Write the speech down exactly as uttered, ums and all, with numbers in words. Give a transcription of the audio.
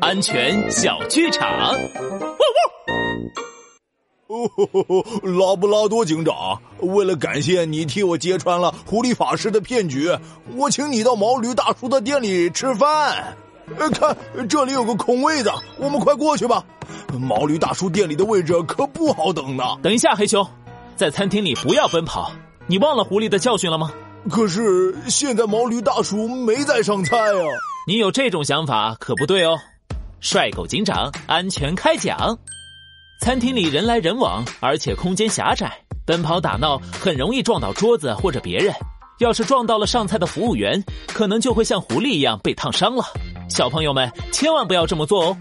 安全小剧场。呜呜！拉布拉多警长，为了感谢你替我揭穿了狐狸法师的骗局，我请你到毛驴大叔的店里吃饭。看，这里有个空位子，我们快过去吧。毛驴大叔店里的位置可不好等呢。等一下，黑熊，在餐厅里不要奔跑，你忘了狐狸的教训了吗？可是现在毛驴大叔没在上菜啊。你有这种想法可不对哦。帅狗警长安全开讲。餐厅里人来人往，而且空间狭窄，奔跑打闹很容易撞到桌子或者别人，要是撞到了上菜的服务员，可能就会像狐狸一样被烫伤了。小朋友们千万不要这么做哦。